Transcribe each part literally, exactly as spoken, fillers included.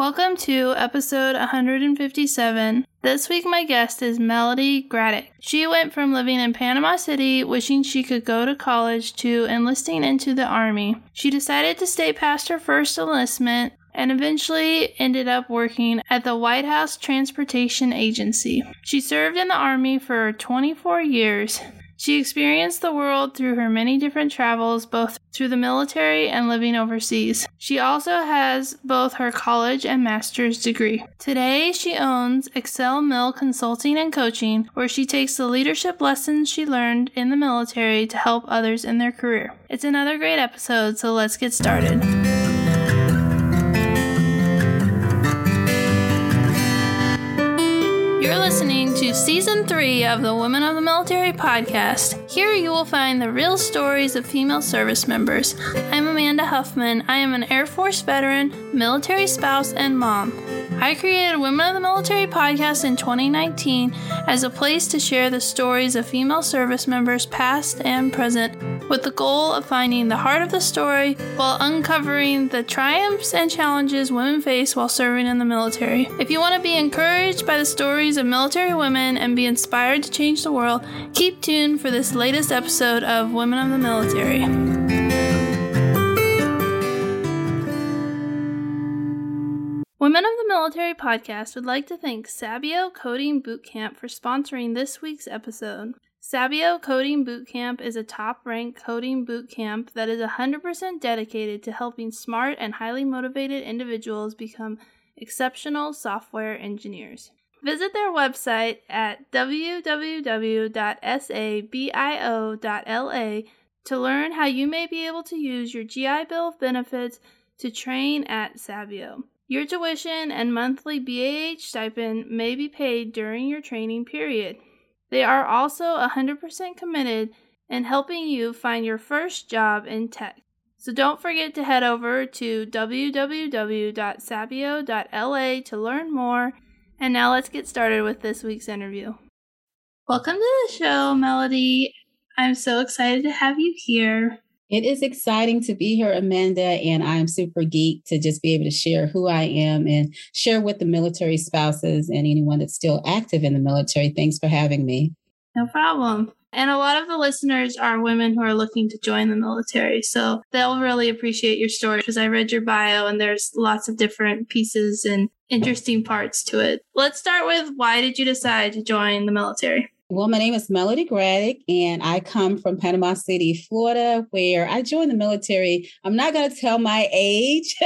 Welcome to episode one hundred fifty-seven. This week my guest is Melody Graddick. She went from living in Panama City, wishing she could go to college, to enlisting into the Army. She decided to stay past her first enlistment and eventually ended up working at the White House Transportation Agency. She served in the Army for twenty-four years. She experienced the world through her many different travels, both through the military and living overseas. She also has both her college and master's degree. Today, she owns Excel Mill Consulting and Coaching, where she takes the leadership lessons she learned in the military to help others in their career. It's another great episode, so let's get started. You're listening to Season three of the Women of the Military podcast. Here you will find the real stories of female service members. I'm Amanda Huffman. I am an Air Force veteran, military spouse, and mom. I created Women of the Military podcast in twenty nineteen as a place to share the stories of female service members past and present, with the goal of finding the heart of the story while uncovering the triumphs and challenges women face while serving in the military. If you want to be encouraged by the stories of military women and be inspired to change the world, keep tuned for this latest episode of Women of the Military. Women of the Military podcast would like to thank Sabio Coding Bootcamp for sponsoring this week's episode. Sabio Coding Bootcamp is a top-ranked coding bootcamp that is one hundred percent dedicated to helping smart and highly motivated individuals become exceptional software engineers. Visit their website at w w w dot sabio dot l a to learn how you may be able to use your G I Bill benefits to train at Sabio. Your tuition and monthly B A H stipend may be paid during your training period. They are also one hundred percent committed in helping you find your first job in tech. So don't forget to head over to w w w dot sabio dot l a to learn more. And now let's get started with this week's interview. Welcome to the show, Melody. I'm so excited to have you here. It is exciting to be here, Amanda, and I'm super geeked to just be able to share who I am and share with the military spouses and anyone that's still active in the military. Thanks for having me. No problem. And a lot of the listeners are women who are looking to join the military, so they'll really appreciate your story because I read your bio and there's lots of different pieces and interesting parts to it. Let's start with, why did you decide to join the military? Well, my name is Melody Graddick, and I come from Panama City, Florida, where I joined the military. I'm not going to tell my age,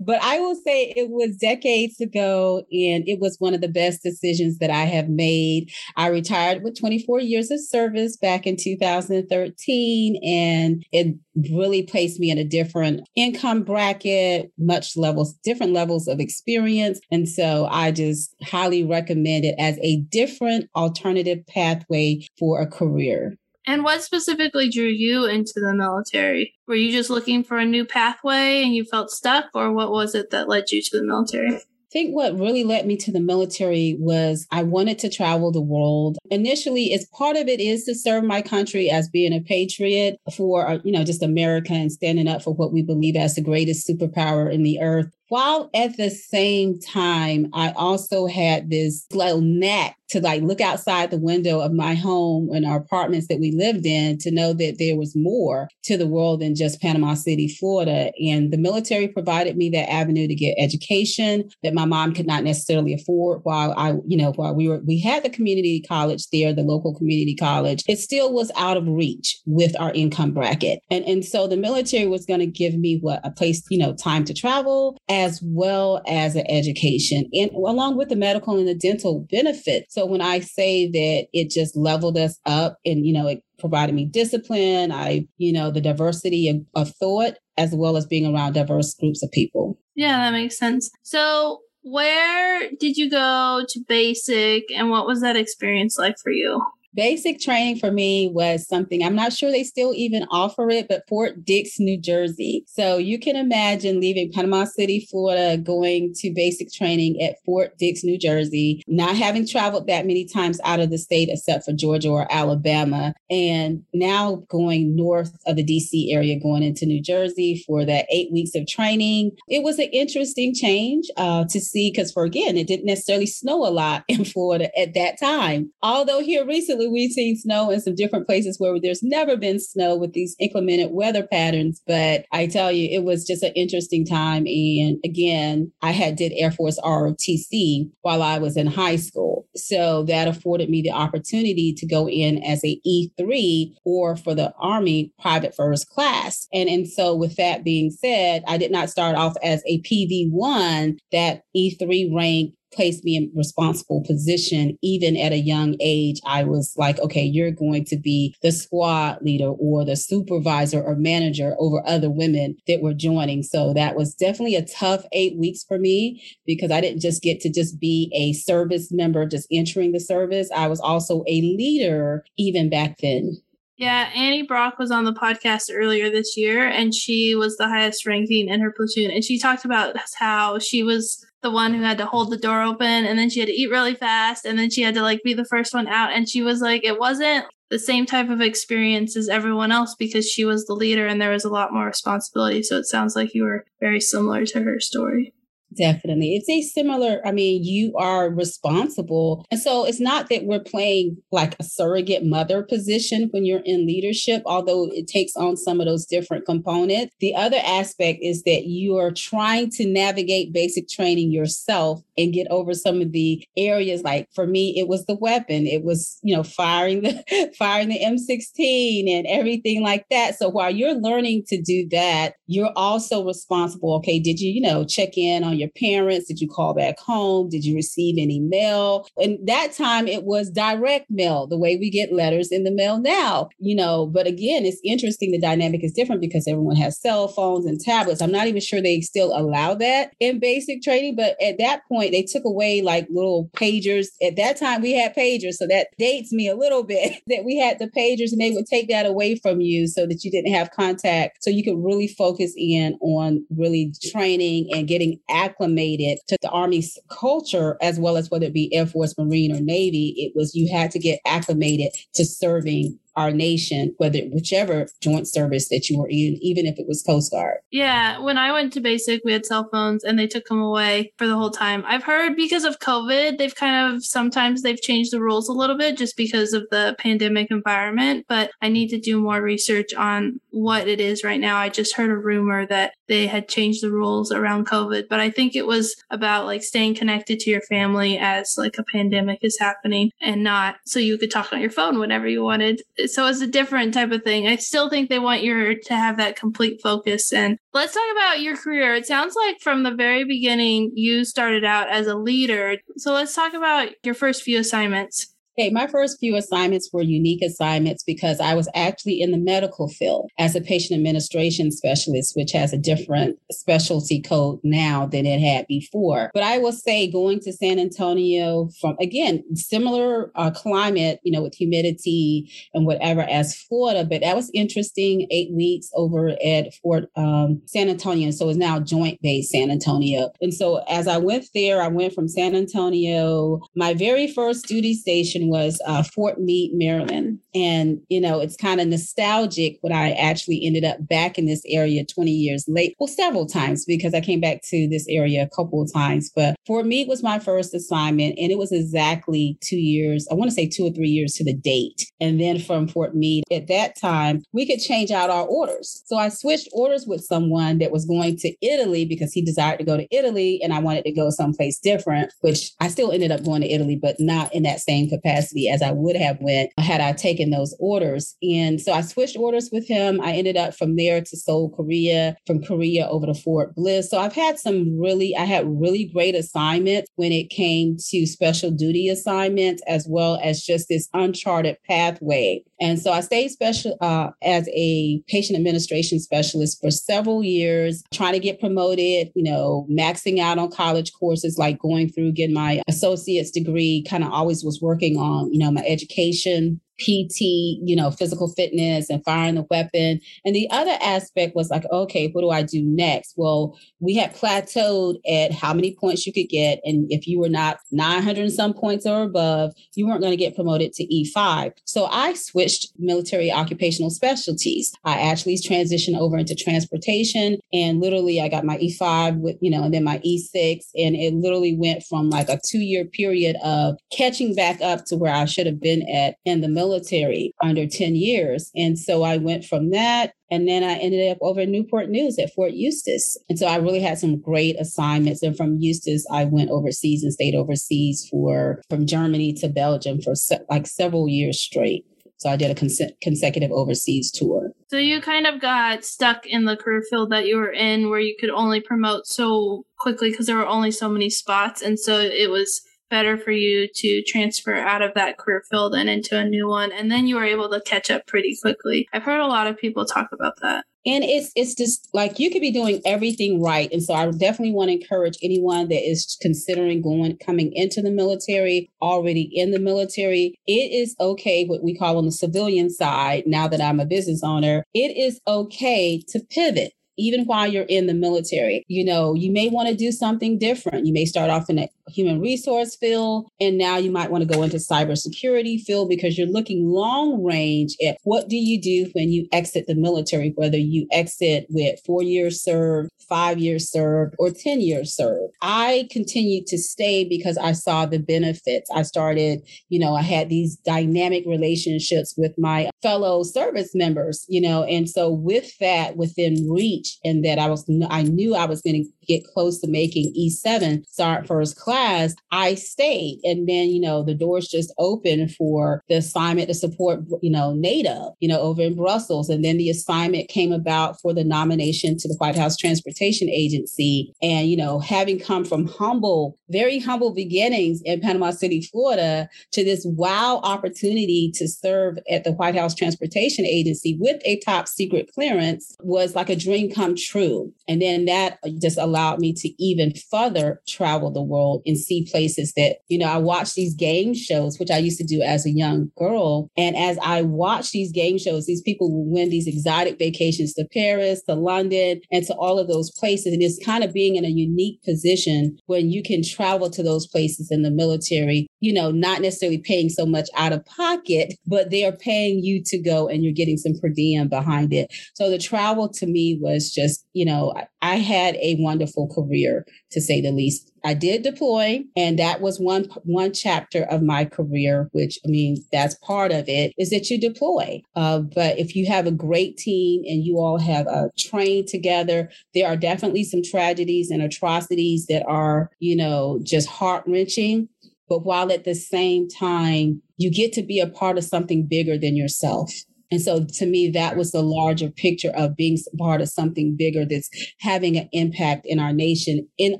but I will say it was decades ago, and it was one of the best decisions that I have made. I retired with twenty-four years of service back in two thousand thirteen, and it really placed me in a different income bracket, much levels, different levels of experience. And so I just highly recommend it as a different alternative pathway for a career. And what specifically drew you into the military? Were you just looking for a new pathway and you felt stuck, or what was it that led you to the military? I think what really led me to the military was I wanted to travel the world. Initially, as part of it is to serve my country as being a patriot for, you know, just America and standing up for what we believe as the greatest superpower in the earth. While at the same time, I also had this little knack to like look outside the window of my home and our apartments that we lived in to know that there was more to the world than just Panama City, Florida. And the military provided me that avenue to get education that my mom could not necessarily afford while I, you know, while we were, we had the community college there, the local community college. It still was out of reach with our income bracket. And, and so the military was going to give me what a place, you know, time to travel, as well as an education, and along with the medical and the dental benefits. So when I say that it just leveled us up and, you know, it provided me discipline, I, you know, the diversity of, of thought, as well as being around diverse groups of people. Yeah, that makes sense. So where did you go to basic and what was that experience like for you? Basic training for me was something, I'm not sure they still even offer it, but Fort Dix, New Jersey. So you can imagine leaving Panama City, Florida, going to basic training at Fort Dix, New Jersey, not having traveled that many times out of the state except for Georgia or Alabama, and now going north of the D C area, going into New Jersey for that eight weeks of training. It was an interesting change uh, to see, because for again, it didn't necessarily snow a lot in Florida at that time. Although here recently, we've seen snow in some different places where there's never been snow with these inclement weather patterns. But I tell you, it was just an interesting time. And again, I had did Air Force R O T C while I was in high school. So that afforded me the opportunity to go in as a E three or for the Army private first class. And, and so with that being said, I did not start off as a P V one. That E three rank placed me in responsible position. Even at a young age, I was like, okay, you're going to be the squad leader or the supervisor or manager over other women that were joining. So that was definitely a tough eight weeks for me, because I didn't just get to just be a service member, just entering the service. I was also a leader even back then. Yeah, Annie Brock was on the podcast earlier this year, and she was the highest ranking in her platoon. And she talked about how she was the one who had to hold the door open, and then she had to eat really fast, and then she had to like be the first one out. And she was like, it wasn't the same type of experience as everyone else because she was the leader and there was a lot more responsibility. So it sounds like you were very similar to her story. Definitely. It's a similar, I mean, you are responsible. And so it's not that we're playing like a surrogate mother position when you're in leadership, although it takes on some of those different components. The other aspect is that you are trying to navigate basic training yourself and get over some of the areas. Like for me, it was the weapon. It was, you know, firing the firing the M sixteen and everything like that. So while you're learning to do that, you're also responsible. Okay, did you, you know, check in on your your parents? Did you call back home? Did you receive any mail? And that time it was direct mail, the way we get letters in the mail now, you know, but again, it's interesting. The dynamic is different because everyone has cell phones and tablets. I'm not even sure they still allow that in basic training, but at that point they took away like little pagers. At that time we had pagers. So that dates me a little bit that we had the pagers, and they would take that away from you so that you didn't have contact. So you could really focus in on really training and getting access acclimated to the Army's culture, as well as whether it be Air Force, Marine, or Navy. It was you had to get acclimated to serving our nation, whether whichever joint service that you were in, even if it was Coast Guard. Yeah. When I went to basic, we had cell phones and they took them away for the whole time. I've heard because of COVID, they've kind of sometimes they've changed the rules a little bit just because of the pandemic environment, but I need to do more research on what it is right now. I just heard a rumor that they had changed the rules around COVID, but I think it was about like staying connected to your family as like a pandemic is happening, and not so you could talk on your phone whenever you wanted. So it's a different type of thing. I still think they want you to have that complete focus. And let's talk about your career. It sounds like from the very beginning, you started out as a leader. So let's talk about your first few assignments. Okay, my first few assignments were unique assignments because I was actually in the medical field as a patient administration specialist, which has a different specialty code now than it had before. But I will say going to San Antonio from, again, similar uh, climate, you know, with humidity and whatever as Florida, but that was interesting. Eight weeks over at Fort um, San Antonio. So it's now Joint Base San Antonio. And so as I went there, I went from San Antonio. My very first duty station was uh, Fort Meade, Maryland. And, you know, it's kind of nostalgic when I actually ended up back in this area twenty years late. Well, several times, because I came back to this area a couple of times. But Fort Meade was my first assignment. And it was exactly two years. I want to say two or three years to the date. And then from Fort Meade at that time, we could change out our orders. So I switched orders with someone that was going to Italy because he desired to go to Italy. And I wanted to go someplace different, which I still ended up going to Italy, but not in that same capacity as I would have went had I taken those orders. And so I switched orders with him. I ended up from there to Seoul, Korea, from Korea over to Fort Bliss. So I've had some really, I had really great assignments when it came to special duty assignments, as well as just this uncharted pathway. And so I stayed special uh, as a patient administration specialist for several years, trying to get promoted, you know, maxing out on college courses, like going through, getting my associate's degree, kind of always was working on, you know, my education. P T, you know, physical fitness and firing the weapon. And the other aspect was like, okay, what do I do next? Well, we had plateaued at how many points you could get. And if you were not nine hundred and some points or above, you weren't going to get promoted to E five. So I switched military occupational specialties. I actually transitioned over into transportation, and literally I got my E five with, you know, and then my E six. And it literally went from like a two year period of catching back up to where I should have been at in the military. military under ten years. And so I went from that. And then I ended up over in Newport News at Fort Eustis. And so I really had some great assignments. And from Eustis, I went overseas and stayed overseas for from Germany to Belgium for se- like several years straight. So I did a cons- consecutive overseas tour. So you kind of got stuck in the career field that you were in, where you could only promote so quickly because there were only so many spots. And so it was better for you to transfer out of that career field and into a new one. And then you were able to catch up pretty quickly. I've heard a lot of people talk about that. And it's it's just like you could be doing everything right. And so I definitely want to encourage anyone that is considering going, coming into the military, already in the military. It is okay, what we call on the civilian side, now that I'm a business owner, it is okay to pivot. Even while you're in the military, you know, you may want to do something different. You may start off in a human resource field, and now you might want to go into cybersecurity field because you're looking long range at what do you do when you exit the military, whether you exit with four years served, five years served, or ten years served. I continued to stay because I saw the benefits. I started, you know, I had these dynamic relationships with my fellow service members, you know, and so with that within reach, and that I was, I knew I was going to get close to making E seven, start first class, I stayed. And then, you know, the doors just opened for the assignment to support, you know, NATO, you know, over in Brussels. And then the assignment came about for the nomination to the White House Transportation Agency. And, you know, having come from humble, very humble beginnings in Panama City, Florida, to this wow opportunity to serve at the White House Transportation Agency with a top secret clearance was like a dream come true. And then that just allowed me to even further travel the world and see places that, you know, I watched these game shows, which I used to do as a young girl. And as I watched these game shows, these people would win these exotic vacations to Paris, to London, and to all of those places. And it's kind of being in a unique position when you can travel to those places in the military, you know, not necessarily paying so much out of pocket, but they are paying you to go and you're getting some per diem behind it. So the travel to me was just, you know, I had a wonderful career, to say the least. I did deploy, and that was one one chapter of my career, which, I mean, that's part of it, is that you deploy. Uh, but if you have a great team and you all have uh, trained together, there are definitely some tragedies and atrocities that are, you know, just heart-wrenching. But while at the same time, you get to be a part of something bigger than yourself. And so to me, that was the larger picture of being part of something bigger that's having an impact in our nation, in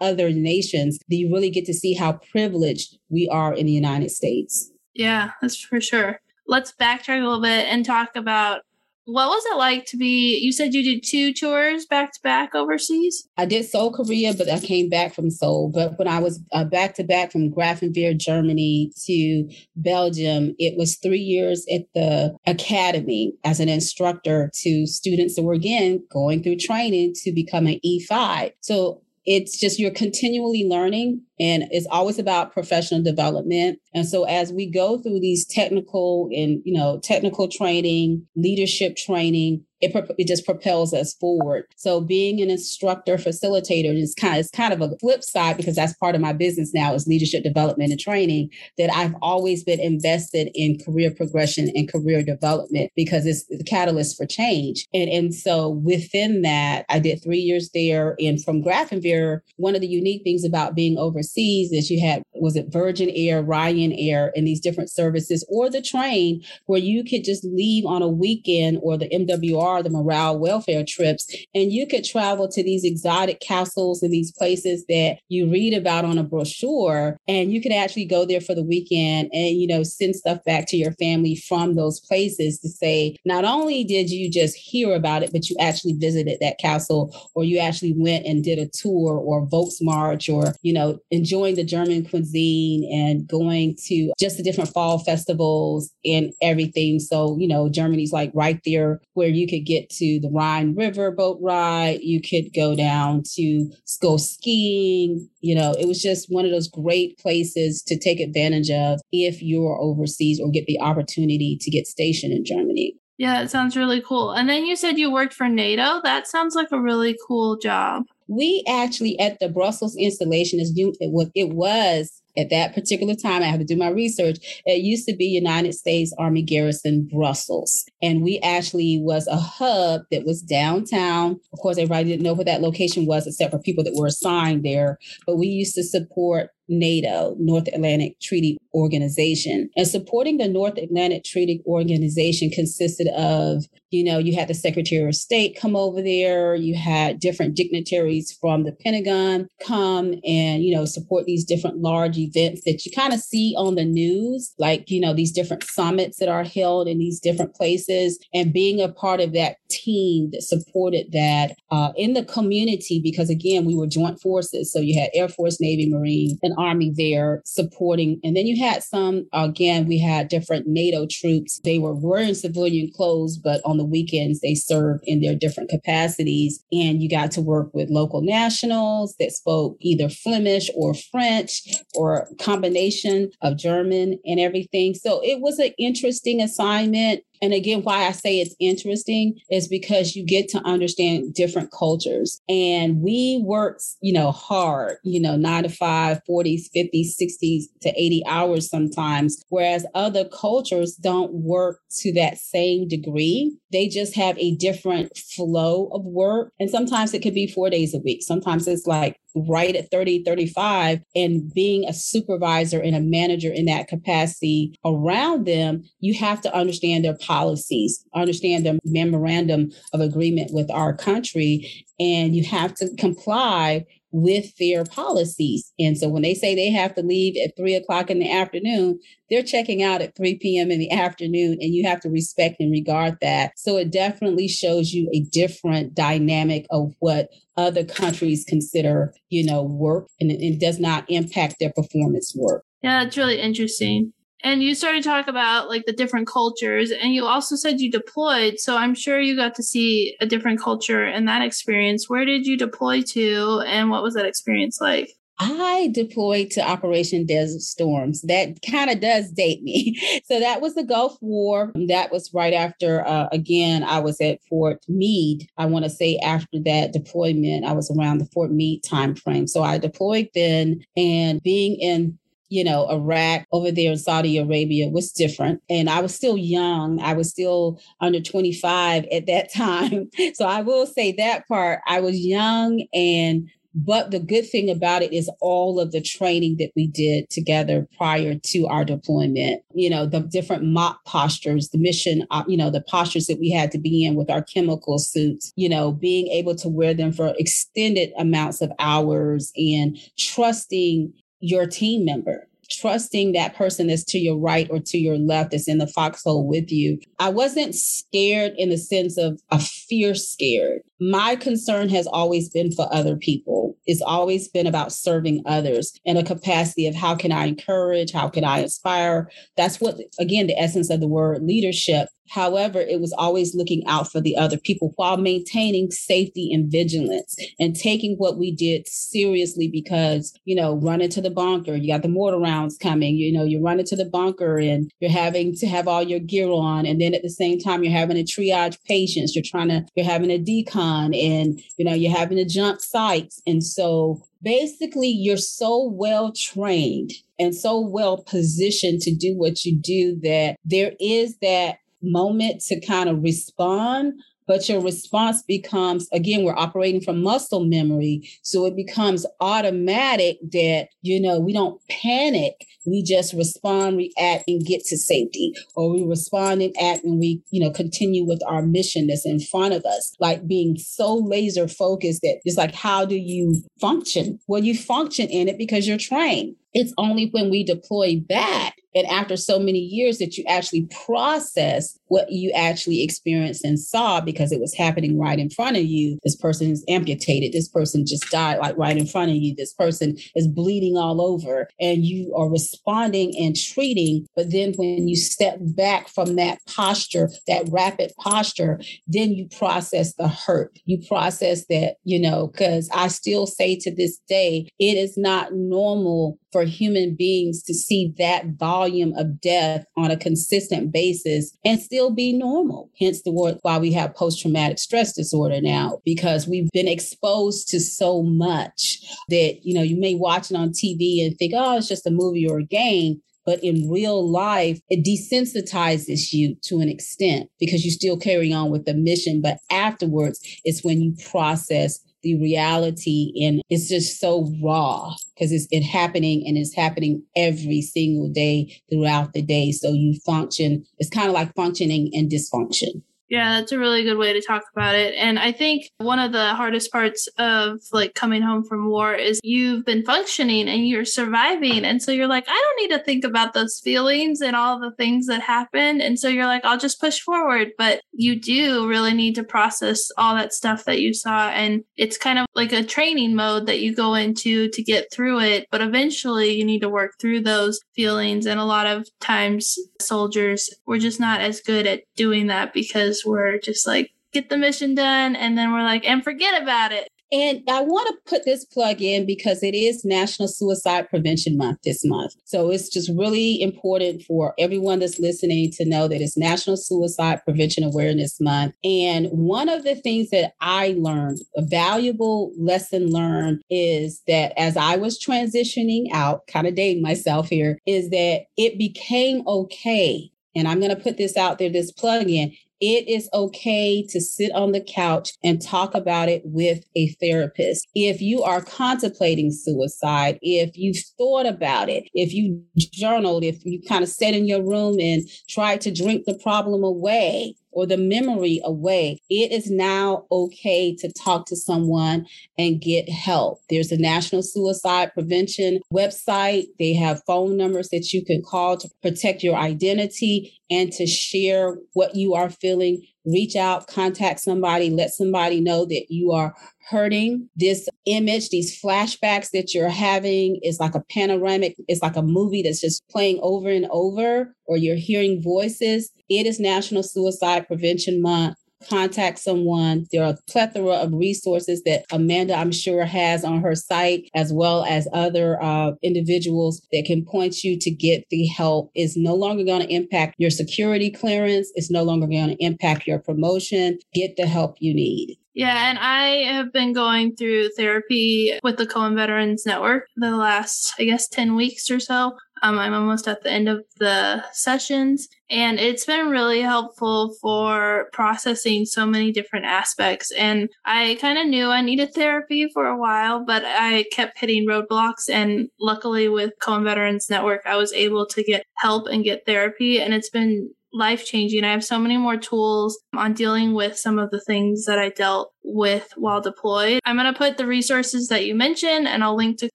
other nations, that you really get to see how privileged we are in the United States. Yeah, that's for sure. Let's backtrack a little bit and talk about what was it like to be, you said you did two tours back to back overseas? I did Seoul, Korea, but I came back from Seoul. But when I was uh, back to back from Grafenwöhr, Germany to Belgium, it was three years at the academy as an instructor to students that were, again, going through training to become an E five. So it's just you're continually learning, and it's always about professional development. And so as we go through these technical and, you know, technical training, leadership training, it, it just propels us forward. So being an instructor facilitator is kind of, it's kind of a flip side, because that's part of my business now is leadership development and training, that I've always been invested in career progression and career development because it's the catalyst for change. And, and so within that, I did three years there. And from Grafenwöhr, one of the unique things about being overseas is you had, was it Virgin Air, Ryanair, and these different services, or the train where you could just leave on a weekend, or the M W R, the morale welfare trips, and you could travel to these exotic castles and these places that you read about on a brochure, and you could actually go there for the weekend and, you know, send stuff back to your family from those places to say, not only did you just hear about it, but you actually visited that castle, or you actually went and did a tour or Volksmarch, or, you know, enjoying the German cuisine magazine and going to just the different fall festivals and everything. So, you know, Germany's like right there where you could get to the Rhine River boat ride. You could go down to go skiing. You know, it was just one of those great places to take advantage of if you're overseas or get the opportunity to get stationed in Germany. Yeah, it sounds really cool. And then you said you worked for NATO. That sounds like a really cool job. We actually at the Brussels installation, is new, it was, it was at that particular time, I have to do my research, it used to be United States Army Garrison Brussels. And we actually was a hub that was downtown. Of course, everybody didn't know what that location was, except for people that were assigned there. But we used to support NATO, North Atlantic Treaty Organization. And supporting the North Atlantic Treaty Organization consisted of, you know, you had the Secretary of State come over there, you had different dignitaries from the Pentagon come and, you know, support these different large events that you kind of see on the news, like, you know, these different summits that are held in these different places, and being a part of that team that supported that uh, in the community, because again, we were joint forces. So you had Air Force, Navy, Marine, and Army there supporting. And then you had some, again, we had different NATO troops. They were wearing civilian clothes, but on the weekends, they served in their different capacities. And you got to work with local nationals that spoke either Flemish or French or combination of German and everything. So it was an interesting assignment. And again, why I say it's interesting is because you get to understand different cultures, and we worked, you know, hard, you know, nine to five, forty, fifty, sixty to eighty hours sometimes, whereas other cultures don't work to that same degree. They just have a different flow of work. And sometimes it could be four days a week. Sometimes it's like right at thirty, thirty-five, and being a supervisor and a manager in that capacity around them, you have to understand their policies, understand their memorandum of agreement with our country, and you have to comply with their policies. And so when they say they have to leave at three o'clock in the afternoon, they're checking out at three p.m. in the afternoon, and you have to respect and regard that. So it definitely shows you a different dynamic of what other countries consider, you know, work, and it does not impact their performance work. Yeah, it's really interesting. And you started to talk about like the different cultures, and you also said you deployed. So I'm sure you got to see a different culture in that experience. Where did you deploy to, and what was that experience like? I deployed to Operation Desert Storms. That kind of does date me. So that was the Gulf War. That was right after, uh, again, I was at Fort Meade. I want to say after that deployment, I was around the Fort Meade time frame. So I deployed then, and being in you know, Iraq over there in Saudi Arabia was different. And I was still young. I was still under twenty-five at that time. So I will say that part. I was young, and but the good thing about it is all of the training that we did together prior to our deployment, you know, the different mock postures, the mission, you know, the postures that we had to be in with our chemical suits, you know, being able to wear them for extended amounts of hours, and trusting your team member, trusting that person that's to your right or to your left that's in the foxhole with you. I wasn't scared in the sense of a fear scared. My concern has always been for other people. It's always been about serving others in a capacity of how can I encourage? How can I inspire? That's what, again, the essence of the word leadership. However, it was always looking out for the other people while maintaining safety and vigilance and taking what we did seriously because, you know, running to the bunker, you got the mortar rounds coming, you know, you're running to the bunker and you're having to have all your gear on. And then at the same time, you're having to triage patients. You're trying to, you're having a decon and, you know, you're having to jump sites. And so basically, you're so well trained and so well positioned to do what you do that there is that moment to kind of respond, but your response becomes, again, we're operating from muscle memory. So it becomes automatic that, you know, we don't panic. We just respond, react, and get to safety, or we respond and act, and we, you know, continue with our mission that's in front of us, like being so laser focused that it's like, how do you function? Well, you function in it because you're trained. It's only when we deploy back and after so many years that you actually process what you actually experienced and saw, because it was happening right in front of you. This person is amputated. This person just died, like right in front of you. This person is bleeding all over, and you are responding and treating. But then when you step back from that posture, that rapid posture, then you process the hurt. You process that, you know, because I still say to this day, it is not normal for human beings to see that volume of death on a consistent basis and still be normal. Hence the word why we have post-traumatic stress disorder now, because we've been exposed to so much that, you know, you may watch it on T V and think, oh, it's just a movie or a game. But in real life, it desensitizes you to an extent because you still carry on with the mission. But afterwards, it's when you process the reality, and it's just so raw because it's it happening and it's happening every single day throughout the day. So you function, it's kind of like functioning and dysfunction. Yeah, that's a really good way to talk about it. And I think one of the hardest parts of like coming home from war is you've been functioning and you're surviving. And so you're like, I don't need to think about those feelings and all the things that happened. And so you're like, I'll just push forward. But you do really need to process all that stuff that you saw. And it's kind of like a training mode that you go into to get through it. But eventually you need to work through those feelings. And a lot of times soldiers, we're just not as good at doing that because we're just like, get the mission done. And then we're like, and forget about it. And I want to put this plug in because it is National Suicide Prevention Month this month. So it's just really important for everyone that's listening to know that it's National Suicide Prevention Awareness Month. And one of the things that I learned, a valuable lesson learned, is that as I was transitioning out, kind of dating myself here, is that it became okay. And I'm going to put this out there, this plug in. It is okay to sit on the couch and talk about it with a therapist. If you are contemplating suicide, if you've thought about it, if you journaled, if you kind of sat in your room and tried to drink the problem away or the memory away, it is now okay to talk to someone and get help. There's a National Suicide Prevention website. They have phone numbers that you can call to protect your identity and to share what you are feeling. Reach out, contact somebody, let somebody know that you are hurting. This image, these flashbacks that you're having is like a panoramic, it's like a movie that's just playing over and over, or you're hearing voices. It is National Suicide Prevention Month. Contact someone. There are a plethora of resources that Amanda, I'm sure, has on her site, as well as other uh, individuals that can point you to get the help. It's no longer going to impact your security clearance. It's no longer going to impact your promotion. Get the help you need. Yeah, and I have been going through therapy with the Cohen Veterans Network the last, I guess, ten weeks or so. Um, I'm almost at the end of the sessions, and it's been really helpful for processing so many different aspects. And I kind of knew I needed therapy for a while, but I kept hitting roadblocks. And luckily with Cohen Veterans Network, I was able to get help and get therapy. And it's been life-changing. I have so many more tools on dealing with some of the things that I dealt with while deployed. I'm going to put the resources that you mentioned, and I'll link to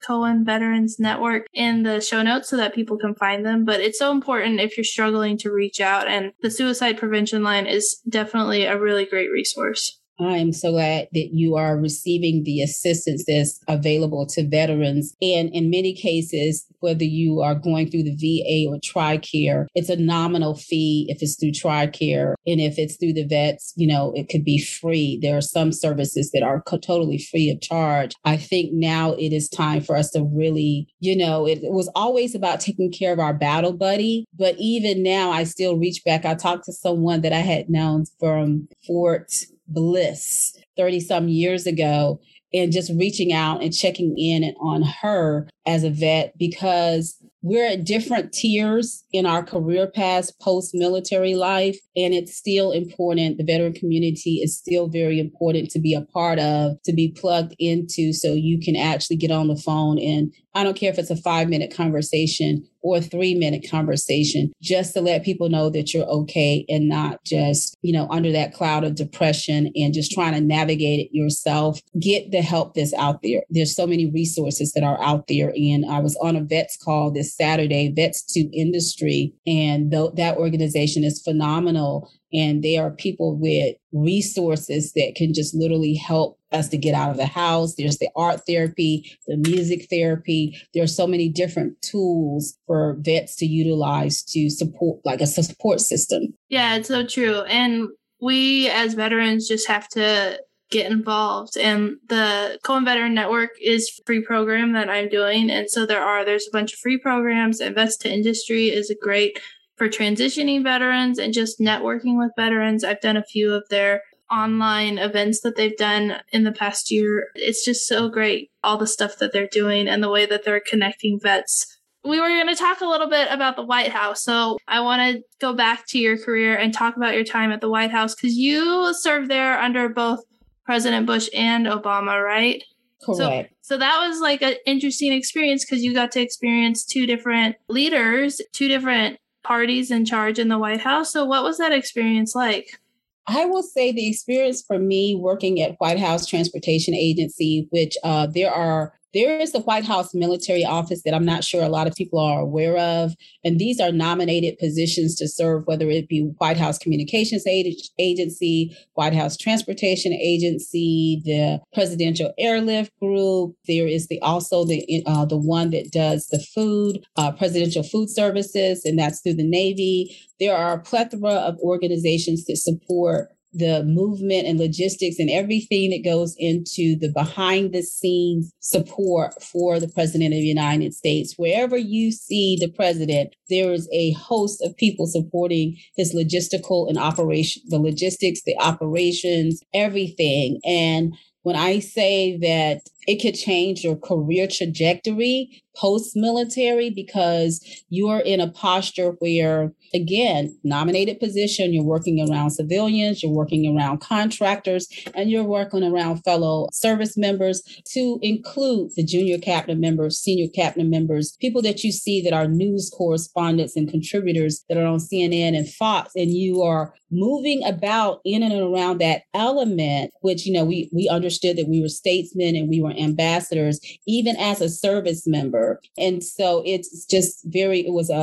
Cohen Veterans Network in the show notes so that people can find them. But it's so important if you're struggling to reach out, and the suicide prevention line is definitely a really great resource. I am so glad that you are receiving the assistance that's available to veterans. And in many cases, whether you are going through the V A or TRICARE, it's a nominal fee if it's through TRICARE. And if it's through the vets, you know, it could be free. There are some services that are co- totally free of charge. I think now it is time for us to really, you know, it, it was always about taking care of our battle buddy. But even now, I still reach back. I talked to someone that I had known from Fort Bliss thirty some years ago, and just reaching out and checking in on her as a vet, because we're at different tiers in our career paths post-military life, and it's still important. The veteran community is still very important to be a part of, to be plugged into, so you can actually get on the phone and I don't care if it's a five-minute conversation or a three-minute conversation, just to let people know that you're okay and not just, you know, under that cloud of depression and just trying to navigate it yourself. Get the help that's out there. There's so many resources that are out there. And I was on a vets call this Saturday, Vets to Industry, and th- that organization is phenomenal. And they are people with resources that can just literally help us to get out of the house. There's the art therapy, the music therapy. There are so many different tools for vets to utilize to support, like a support system. Yeah, it's so true. And we as veterans just have to get involved. And the Cohen Veteran Network is a free program that I'm doing. And so there are, there's a bunch of free programs, and Vets to Industry is a great for transitioning veterans and just networking with veterans. I've done a few of their online events that they've done in the past year. It's just so great, all the stuff that they're doing and the way that they're connecting vets. We were going to talk a little bit about the White House. So I want to go back to your career and talk about your time at the White House, because you served there under both President Bush and Obama, right? Correct. So, so that was like an interesting experience, because you got to experience two different leaders, two different parties in charge in the White House. So what was that experience like? I will say the experience for me working at White House Transportation Agency, which uh, there are There is the White House Military Office that I'm not sure a lot of people are aware of. And these are nominated positions to serve, whether it be White House Communications Agency, White House Transportation Agency, the Presidential Airlift Group. There is the also the uh, the one that does the food, uh, Presidential Food Services, and that's through the Navy. There are a plethora of organizations that support the movement and logistics and everything that goes into the behind the scenes support for the president of the United States. Wherever you see the president, there is a host of people supporting his logistical and operation, the logistics, the operations, everything. And when I say that it could change your career trajectory post-military, because you're in a posture where, again, nominated position, you're working around civilians, you're working around contractors, and you're working around fellow service members, to include the junior cabinet members, senior cabinet members, people that you see that are news correspondents and contributors that are on C N N and Fox, and you are moving about in and around that element, which, you know, we, we understood that we were statesmen and we were ambassadors, even as a service member. And so it's just very, it was a,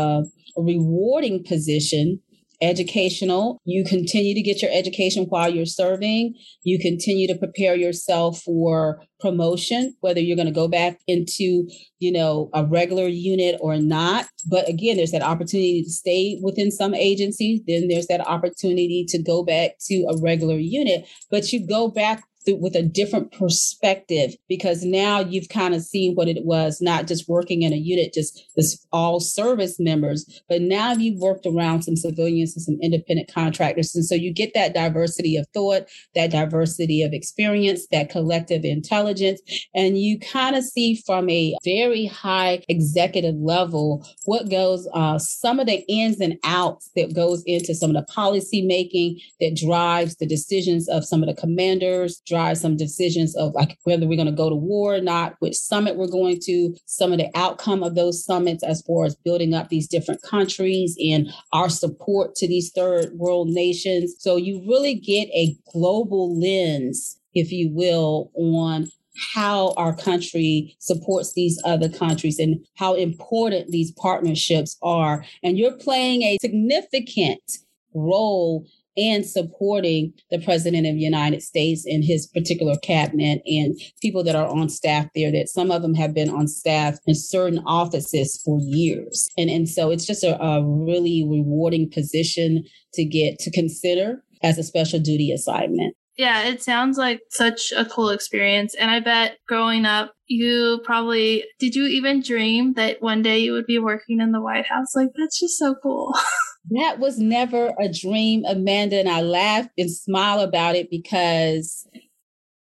a rewarding position, educational. You continue to get your education while you're serving. You continue to prepare yourself for promotion, whether you're going to go back into, you know, a regular unit or not. But again, there's that opportunity to stay within some agency. Then there's that opportunity to go back to a regular unit, but you go back with a different perspective, because now you've kind of seen what it was, not just working in a unit, just this all service members, but now you've worked around some civilians and some independent contractors. And so you get that diversity of thought, that diversity of experience, that collective intelligence, and you kind of see from a very high executive level what goes, uh, some of the ins and outs that goes into some of the policy making that drives the decisions of some of the commanders, drive some decisions of like whether we're going to go to war or not, which summit we're going to, some of the outcome of those summits as far as building up these different countries and our support to these third world nations. So you really get a global lens, if you will, on how our country supports these other countries and how important these partnerships are. And you're playing a significant role and supporting the president of the United States and his particular cabinet and people that are on staff there, that some of them have been on staff in certain offices for years. And, and so it's just a, a really rewarding position to get to consider as a special duty assignment. Yeah, it sounds like such a cool experience. And I bet growing up, you probably, did you even dream that one day you would be working in the White House? Like, that's just so cool. That was never a dream, Amanda, and I laugh and smile about it because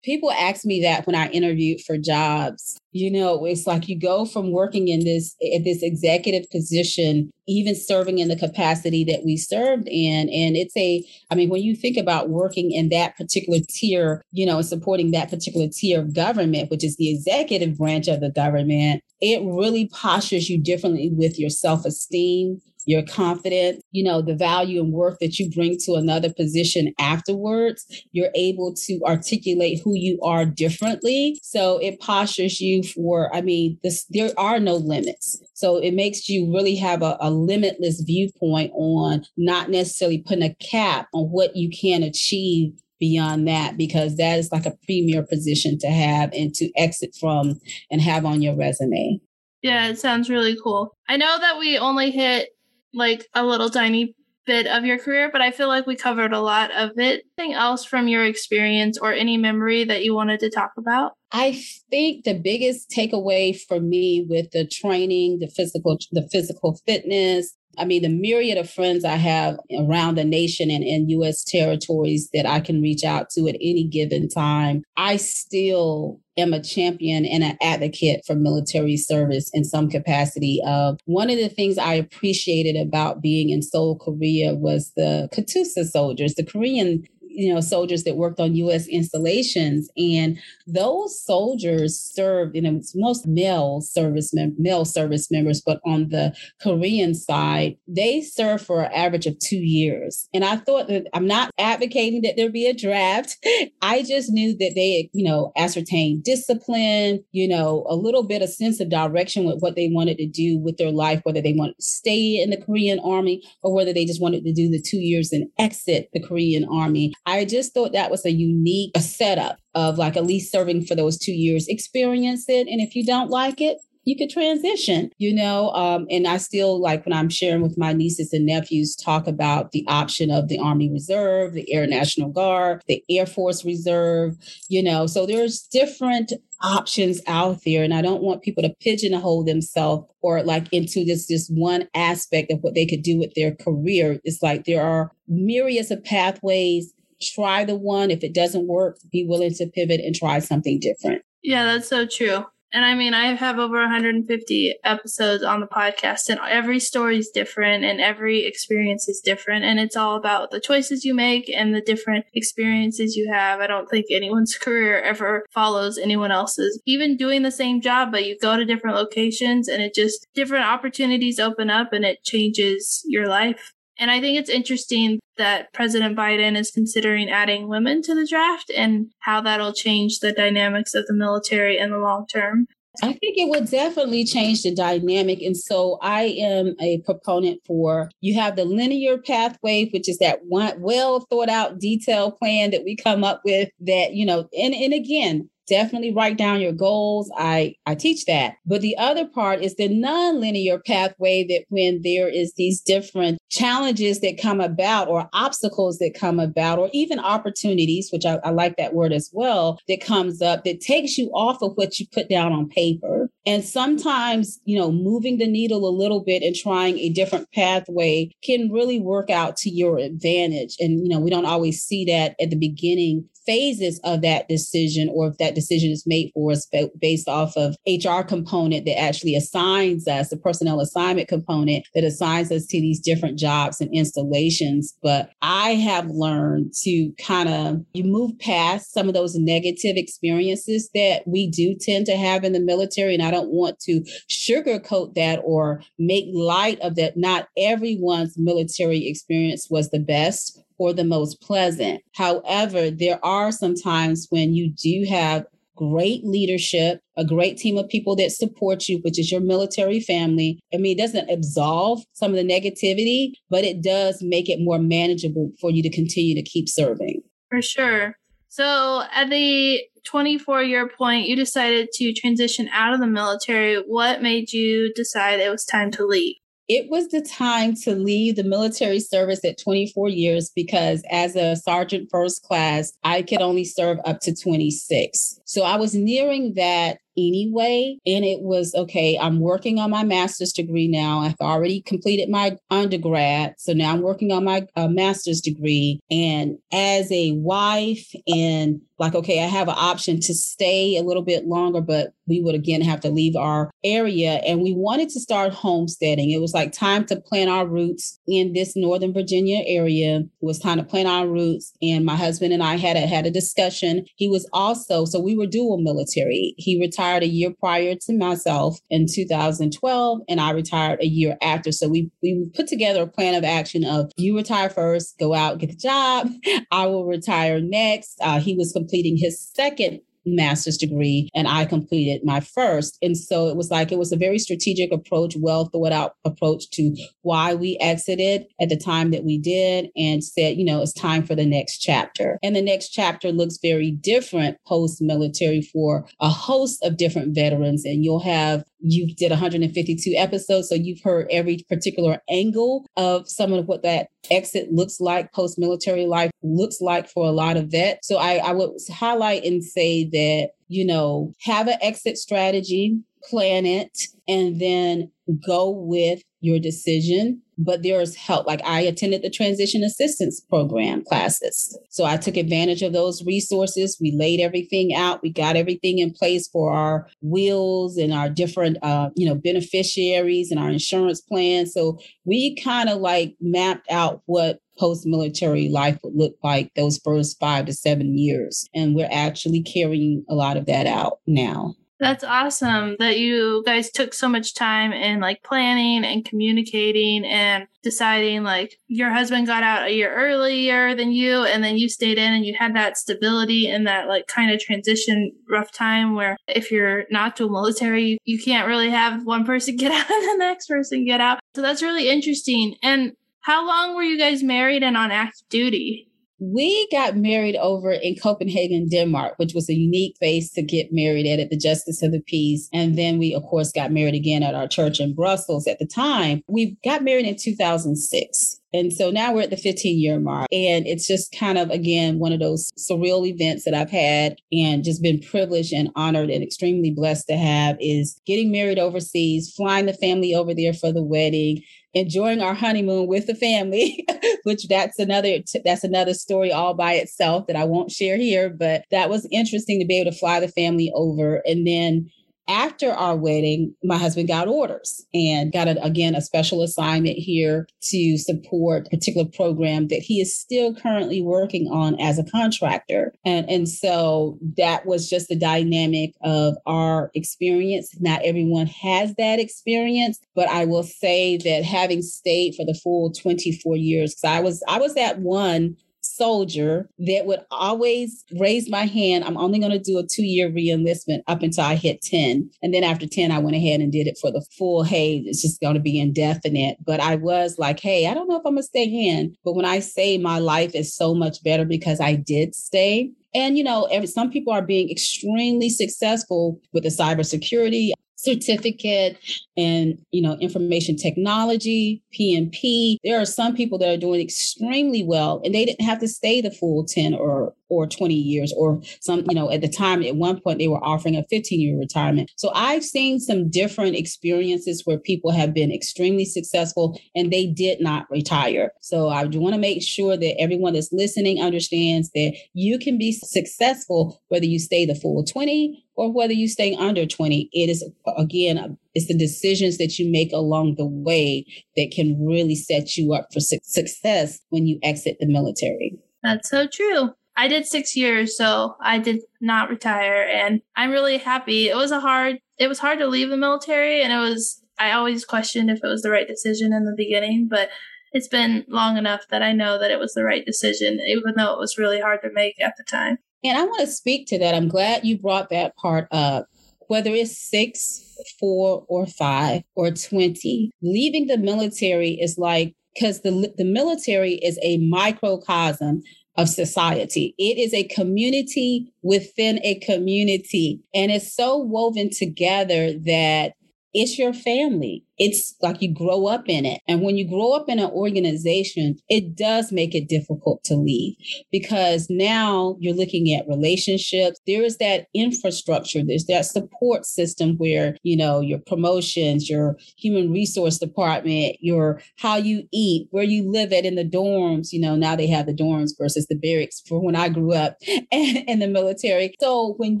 people ask me that when I interviewed for jobs. You know, it's like you go from working in this at this executive position, even serving in the capacity that we served in. And it's a, I mean, when you think about working in that particular tier, you know, supporting that particular tier of government, which is the executive branch of the government, it really postures you differently with your self-esteem, your confidence, you know, the value and worth that you bring to another position afterwards. You're able to articulate who you are differently. So it postures you for, I mean, this, there are no limits. So it makes you really have a, a limitless viewpoint on not necessarily putting a cap on what you can achieve beyond that, because that is like a premier position to have and to exit from and have on your resume. Yeah, it sounds really cool. I know that we only hit like a little tiny bit of your career, but I feel like we covered a lot of it. Anything else from your experience or any memory that you wanted to talk about? I think the biggest takeaway for me with the training, the physical, the physical fitness, I mean, the myriad of friends I have around the nation and in U S territories that I can reach out to at any given time, I still am a champion and an advocate for military service in some capacity. Uh, one of the things I appreciated about being in Seoul, Korea was the Katusa soldiers, the Korean you know, soldiers that worked on U S installations. And those soldiers served, you know, it's most male service, mem- male service members, but on the Korean side, they served for an average of two years. And I thought that I'm not advocating that there be a draft. I just knew that they, you know, ascertained discipline, you know, a little bit of sense of direction with what they wanted to do with their life, whether they wanted to stay in the Korean Army or whether they just wanted to do the two years and exit the Korean Army. I just thought that was a unique setup of like at least serving for those two years, experience it. And if you don't like it, you could transition, you know, um, and I still like when I'm sharing with my nieces and nephews, talk about the option of the Army Reserve, the Air National Guard, the Air Force Reserve, you know, so there's different options out there. And I don't want people to pigeonhole themselves or like into this, this one aspect of what they could do with their career. It's like there are myriads of pathways. Try the one. If it doesn't work, be willing to pivot and try something different. Yeah, that's so true. And I mean, I have over one hundred fifty episodes on the podcast, and every story is different and every experience is different. And it's all about the choices you make and the different experiences you have. I don't think anyone's career ever follows anyone else's, even doing the same job, but you go to different locations and it just different opportunities open up and it changes your life. And I think it's interesting that President Biden is considering adding women to the draft and how that'll change the dynamics of the military in the long term. I think it would definitely change the dynamic. And so I am a proponent for you have the linear pathway, which is that one well thought out detailed plan that we come up with that, you know, and, and again, definitely write down your goals. I, I teach that. But the other part is the nonlinear pathway that when there is these different challenges that come about or obstacles that come about or even opportunities, which I, I like that word as well, that comes up that takes you off of what you put down on paper. And sometimes, you know, moving the needle a little bit and trying a different pathway can really work out to your advantage. And, you know, we don't always see that at the beginning phases of that decision, or if that decision is made for us based off of H R component that actually assigns us, the personnel assignment component that assigns us to these different jobs and installations. But I have learned to kind of, you move past some of those negative experiences that we do tend to have in the military. And I don't want to sugarcoat that or make light of that. Not everyone's military experience was the best or the most pleasant. However, there are some times when you do have great leadership, a great team of people that support you, which is your military family. I mean, it doesn't absolve some of the negativity, but it does make it more manageable for you to continue to keep serving. For sure. So at the twenty-four-year point, you decided to transition out of the military. What made you decide it was time to leave? It was the time to leave the military service at twenty-four years because as a sergeant first class, I could only serve up to twenty-six. So I was nearing that anyway. And it was, okay, I'm working on my master's degree now. I've already completed my undergrad. So now I'm working on my uh, master's degree. And as a wife and like, okay, I have an option to stay a little bit longer, but we would again have to leave our area. And we wanted to start homesteading. It was like time to plant our roots in this Northern Virginia area. It was time to plant our roots. And my husband and I had a, had a discussion. He was also, so we were dual military. He retired a year prior to myself in two thousand twelve, and I retired a year after. So we, we put together a plan of action of you retire first, go out, get the job. I will retire next. Uh, he was completing his second master's degree, and I completed my first. And so it was like, it was a very strategic approach, well thought out approach to why we exited at the time that we did, and said, you know, it's time for the next chapter. And the next chapter looks very different post-military for a host of different veterans. And you'll have, you did one hundred fifty-two episodes, so you've heard every particular angle of some of what that exit looks like, post-military life looks like for a lot of vets. So I, I would highlight and say that, you know, have an exit strategy, plan it, and then go with your decision. But there's help. Like I attended the transition assistance program classes. So I took advantage of those resources. We laid everything out. We got everything in place for our wills and our different, uh, you know, beneficiaries and our insurance plan. So we kind of like mapped out what post-military life would look like those first five to seven years. And we're actually carrying a lot of that out now. That's awesome that you guys took so much time in like planning and communicating and deciding. Like your husband got out a year earlier than you, and then you stayed in and you had that stability and that like kind of transition rough time where if you're not dual military, you, you can't really have one person get out and the next person get out. So that's really interesting. And how long were you guys married and on active duty? We got married over in Copenhagen, Denmark, which was a unique place to get married at, at the Justice of the Peace. And then we, of course, got married again at our church in Brussels at the time. We got married in two thousand six. And so now we're at the fifteen year mark. And it's just kind of, again, one of those surreal events that I've had and just been privileged and honored and extremely blessed to have is getting married overseas, flying the family over there for the wedding, enjoying our honeymoon with the family, which that's another, that's another story all by itself that I won't share here, but that was interesting to be able to fly the family over. And then after our wedding, my husband got orders and got, a, again, a special assignment here to support a particular program that he is still currently working on as a contractor. And, and so that was just the dynamic of our experience. Not everyone has that experience, but I will say that having stayed for the full twenty-four years, because I was, I was that one soldier that would always raise my hand. I'm only going to do a two-year reenlistment up until I hit ten. And then after ten, I went ahead and did it for the full, hey, it's just going to be indefinite. But I was like, hey, I don't know if I'm going to stay in. But when I say my life is so much better because I did stay. And, you know, every, some people are being extremely successful with the cybersecurity certificate and, you know, information technology, P M P. There are some people that are doing extremely well and they didn't have to stay the full ten or or twenty years or some, you know, at the time, at one point, they were offering a fifteen year retirement. So I've seen some different experiences where people have been extremely successful and they did not retire. So I want to make sure that everyone that's listening understands that you can be successful, whether you stay the full twenty or whether you stay under twenty. It is, again, it's the decisions that you make along the way that can really set you up for su- success when you exit the military. That's so true. I did six years, so I did not retire, and I'm really happy. It was a hard, it was hard to leave the military, and it was, I always questioned if it was the right decision in the beginning, but it's been long enough that I know that it was the right decision, even though it was really hard to make at the time. And I want to speak to that. I'm glad you brought that part up. Whether it's six, four, or five, or twenty, leaving the military is like, because the the military is a microcosm of society. It is a community within a community. And it's so woven together that It's your family. It's like you grow up in it. And when you grow up in an organization, it does make it difficult to leave because now you're looking at relationships. There is that infrastructure. There's that support system where, you know, your promotions, your human resource department, your how you eat, where you live at in the dorms. You know, now they have the dorms versus the barracks for when I grew up in the military. So when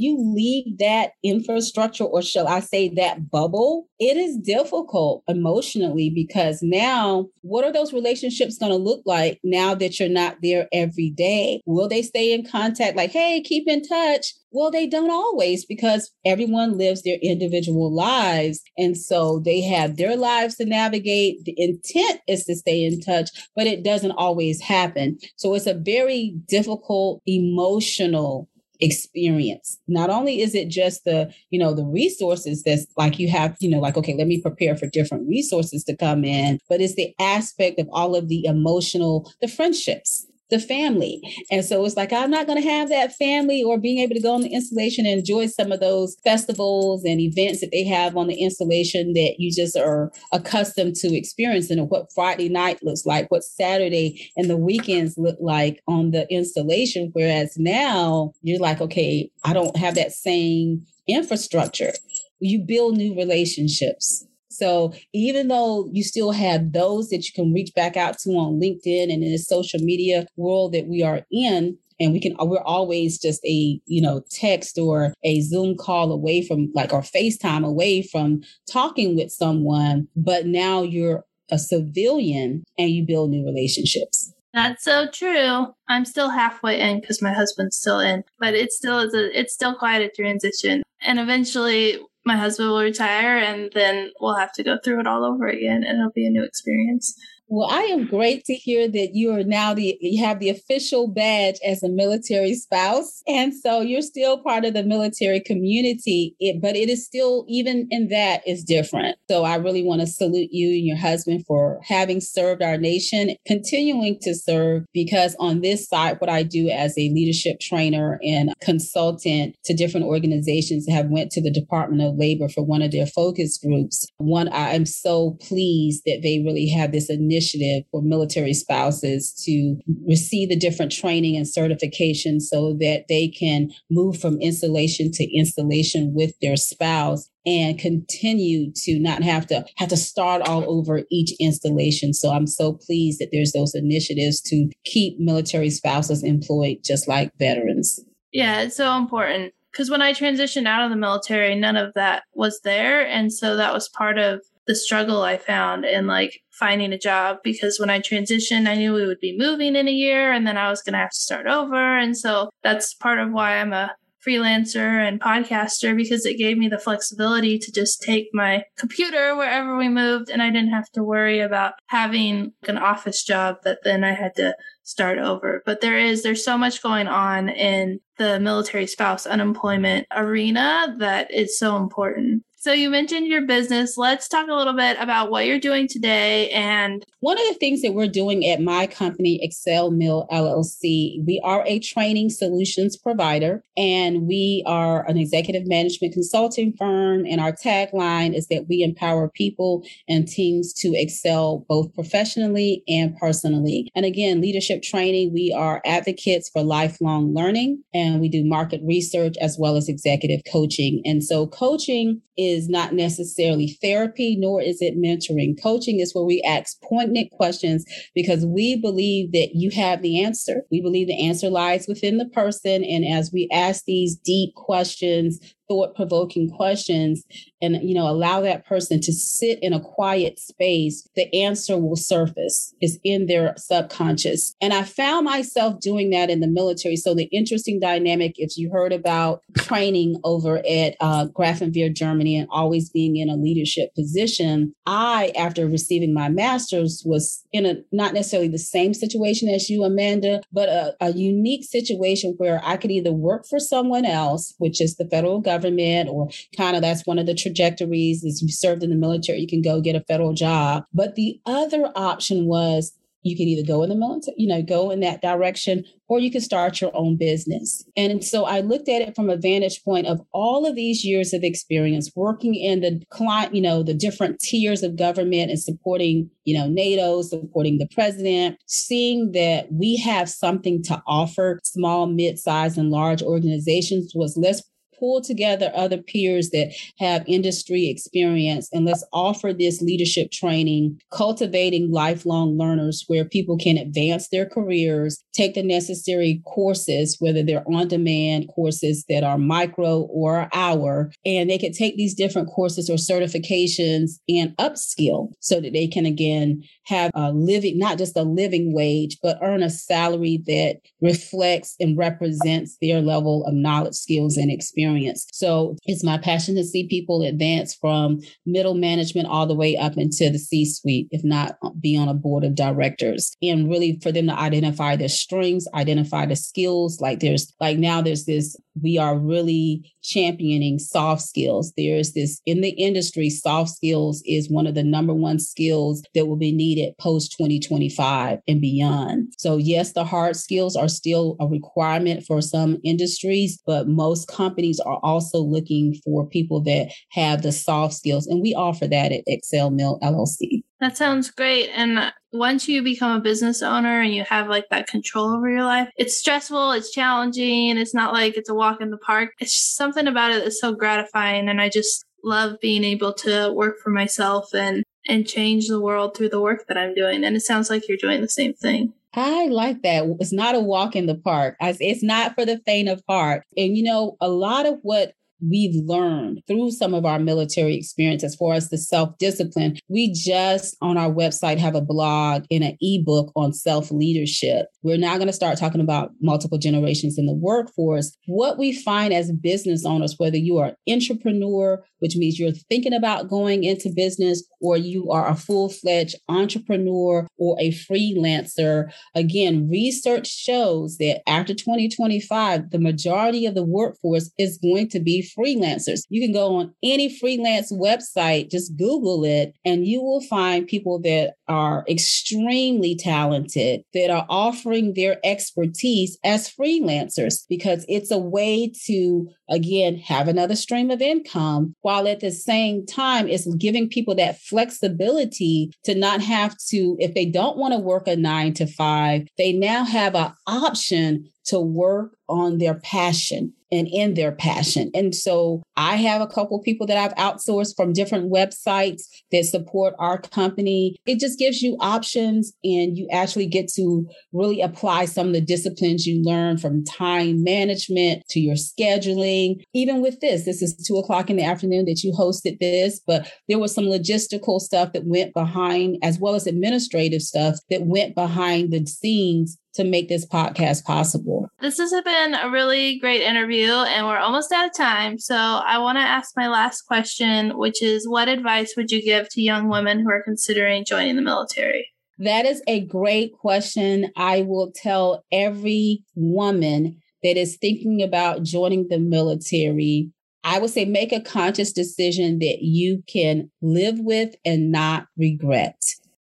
you leave that infrastructure, or shall I say that bubble, it is difficult emotionally because now what are those relationships going to look like now that you're not there every day? Will they stay in contact like, hey, keep in touch? Well, they don't always because everyone lives their individual lives. And so they have their lives to navigate. The intent is to stay in touch, but it doesn't always happen. So it's a very difficult emotional experience. Not only is it just the, you know, the resources that's like you have, you know, like, okay, let me prepare for different resources to come in, but it's the aspect of all of the emotional, the friendships, the family. And so it's like, I'm not going to have that family or being able to go on the installation and enjoy some of those festivals and events that they have on the installation that you just are accustomed to experiencing, and what Friday night looks like, what Saturday and the weekends look like on the installation. Whereas now you're like, okay, I don't have that same infrastructure. You build new relationships. So even though you still have those that you can reach back out to on LinkedIn and in the social media world that we are in, and we can, we're always just a, you know, text or a Zoom call away from, like, or FaceTime away from talking with someone, but now you're a civilian and you build new relationships. That's so true. I'm still halfway in because my husband's still in, but it still is a, it's still quite a transition. And eventually my husband will retire and then we'll have to go through it all over again and it'll be a new experience. Well, I am great to hear that you are now the, you have the official badge as a military spouse. And so you're still part of the military community, it, but it is still, even in that, is different. So I really want to salute you and your husband for having served our nation, continuing to serve, because on this side, what I do as a leadership trainer and consultant to different organizations, have went to the Department of Labor for one of their focus groups. One, I am so pleased that they really have this initiative Initiative for military spouses to receive the different training and certification so that they can move from installation to installation with their spouse and continue to not have to have to start all over each installation. So I'm so pleased that there's those initiatives to keep military spouses employed just like veterans. Yeah, it's so important because when I transitioned out of the military, none of that was there. And so that was part of the struggle I found in, like, finding a job, because when I transitioned, I knew we would be moving in a year and then I was going to have to start over. And so that's part of why I'm a freelancer and podcaster, because it gave me the flexibility to just take my computer wherever we moved. And I didn't have to worry about having an office job that then I had to start over. But there is, there's so much going on in the military spouse unemployment arena that is so important. So you mentioned your business. Let's talk a little bit about what you're doing today. And one of the things that we're doing at my company, Excel Mill L L C, we are a training solutions provider, and we are an executive management consulting firm. And our tagline is that we empower people and teams to excel both professionally and personally. And again, leadership training, we are advocates for lifelong learning, and we do market research as well as executive coaching. And so coaching is is not necessarily therapy, nor is it mentoring. Coaching is where we ask poignant questions because we believe that you have the answer. We believe the answer lies within the person. And as we ask these deep questions, thought-provoking questions, and, you know, allow that person to sit in a quiet space, the answer will surface. It's in their subconscious. And I found myself doing that in the military. So the interesting dynamic, if you heard about training over at uh, Grafenwöhr, Germany, and always being in a leadership position, I, after receiving my master's, was in a not necessarily the same situation as you, Amanda, but a, a unique situation where I could either work for someone else, which is the federal government, or kind of that's one of the trajectories is you served in the military, you can go get a federal job. But the other option was You can either go in the military, you know, go in that direction, or you can start your own business. And so I looked at it from a vantage point of all of these years of experience working in the client, you know, the different tiers of government and supporting, you know, NATO, supporting the president, seeing that we have something to offer small, mid-sized, and large organizations was less. Pull together other peers that have industry experience, and let's offer this leadership training, cultivating lifelong learners where people can advance their careers, take the necessary courses, whether they're on-demand courses that are micro or hour, and they can take these different courses or certifications and upskill so that they can, again, have a living, not just a living wage, but earn a salary that reflects and represents their level of knowledge, skills, and experience. So it's my passion to see people advance from middle management all the way up into the C-suite, if not be on a board of directors, and really for them to identify their strengths, identify the skills. Like there's like now there's this, we are really championing soft skills. There's this in the industry, soft skills is one of the number one skills that will be needed post twenty twenty-five and beyond. So yes, the hard skills are still a requirement for some industries, but most companies are also looking for people that have the soft skills. And we offer that at Excel Mill L L C. That sounds great. And once you become a business owner and you have like that control over your life, it's stressful, it's challenging. It's not like it's a walk in the park. It's just something about it that's so gratifying. And I just love being able to work for myself and, and change the world through the work that I'm doing. And it sounds like you're doing the same thing. I like that. It's not a walk in the park. It's not for the faint of heart. And, you know, a lot of what we've learned through some of our military experience as far as the self-discipline. We just on our website have a blog and an ebook on self-leadership. We're now going to start talking about multiple generations in the workforce. What we find as business owners, whether you are an entrepreneur, which means you're thinking about going into business, or you are a full-fledged entrepreneur or a freelancer, again, research shows that after twenty twenty-five, the majority of the workforce is going to be freelancers. You can go on any freelance website, just Google it, and you will find people that are extremely talented that are offering their expertise as freelancers because it's a way to, again, have another stream of income while at the same time it's giving people that flexibility to not have to, if they don't want to work a nine to five, they now have an option to work on their passion and in their passion. And so I have a couple of people that I've outsourced from different websites that support our company. It just gives you options and you actually get to really apply some of the disciplines you learn from time management to your scheduling. Even with this, this is two o'clock in the afternoon that you hosted this, but there was some logistical stuff that went behind as well as administrative stuff that went behind the scenes to make this podcast possible. This has been a really great interview and we're almost out of time. So I want to ask my last question, which is what advice would you give to young women who are considering joining the military? That is a great question. I will tell every woman that is thinking about joining the military, I would say make a conscious decision that you can live with and not regret.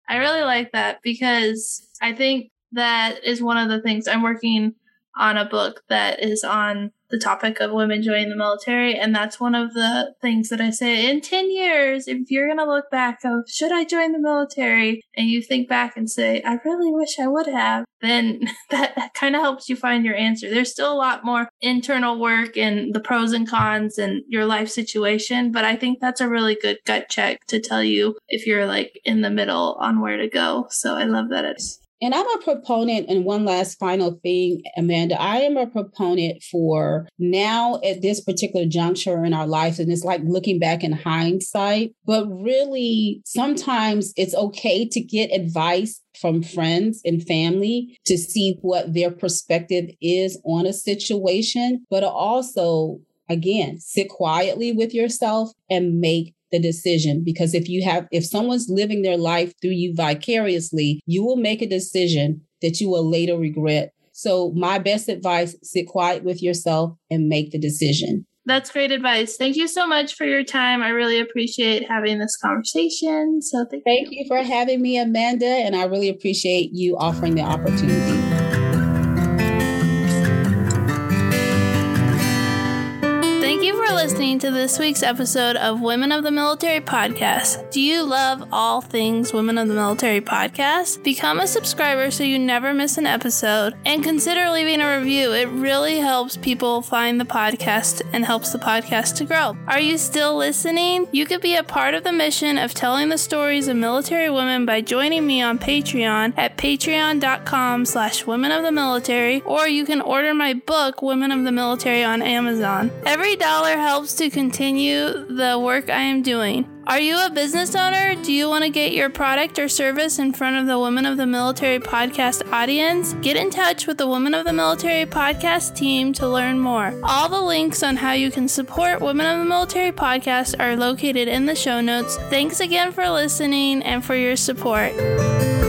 I really like that because I think that is one of the things I'm working on a book that is on the topic of women joining the military. And that's one of the things that I say in ten years, if you're going to look back of, should I join the military? And you think back and say, I really wish I would have, then that, that kind of helps you find your answer. There's still a lot more internal work and the pros and cons and your life situation. But I think that's a really good gut check to tell you if you're like in the middle on where to go. So I love that it's. And I'm a proponent, and one last final thing, Amanda, I am a proponent for now at this particular juncture in our lives, and it's like looking back in hindsight, but really sometimes it's okay to get advice from friends and family to see what their perspective is on a situation, but also, again, sit quietly with yourself and make the decision. Because if you have, if someone's living their life through you vicariously, you will make a decision that you will later regret. So my best advice, sit quiet with yourself and make the decision. That's great advice. Thank you so much for your time. I really appreciate having this conversation. So thank, thank you. you for having me, Amanda. And I really appreciate you offering the opportunity. Thank you for listening to this week's episode of Women of the Military Podcast. Do you love all things Women of the Military Podcast? Become a subscriber so you never miss an episode, and consider leaving a review. It really helps people find the podcast and helps the podcast to grow. Are you still listening? You could be a part of the mission of telling the stories of military women by joining me on Patreon at patreon.com slash women of the military, or you can order my book, Women of the Military, on Amazon. Every dollar helps to continue the work I am doing. Are you a business owner? Do you want to get your product or service in front of the Women of the Military Podcast audience? Get in touch with the Women of the Military Podcast team to learn more. All the links on how you can support Women of the Military Podcast are located in the show notes. Thanks again for listening and for your support.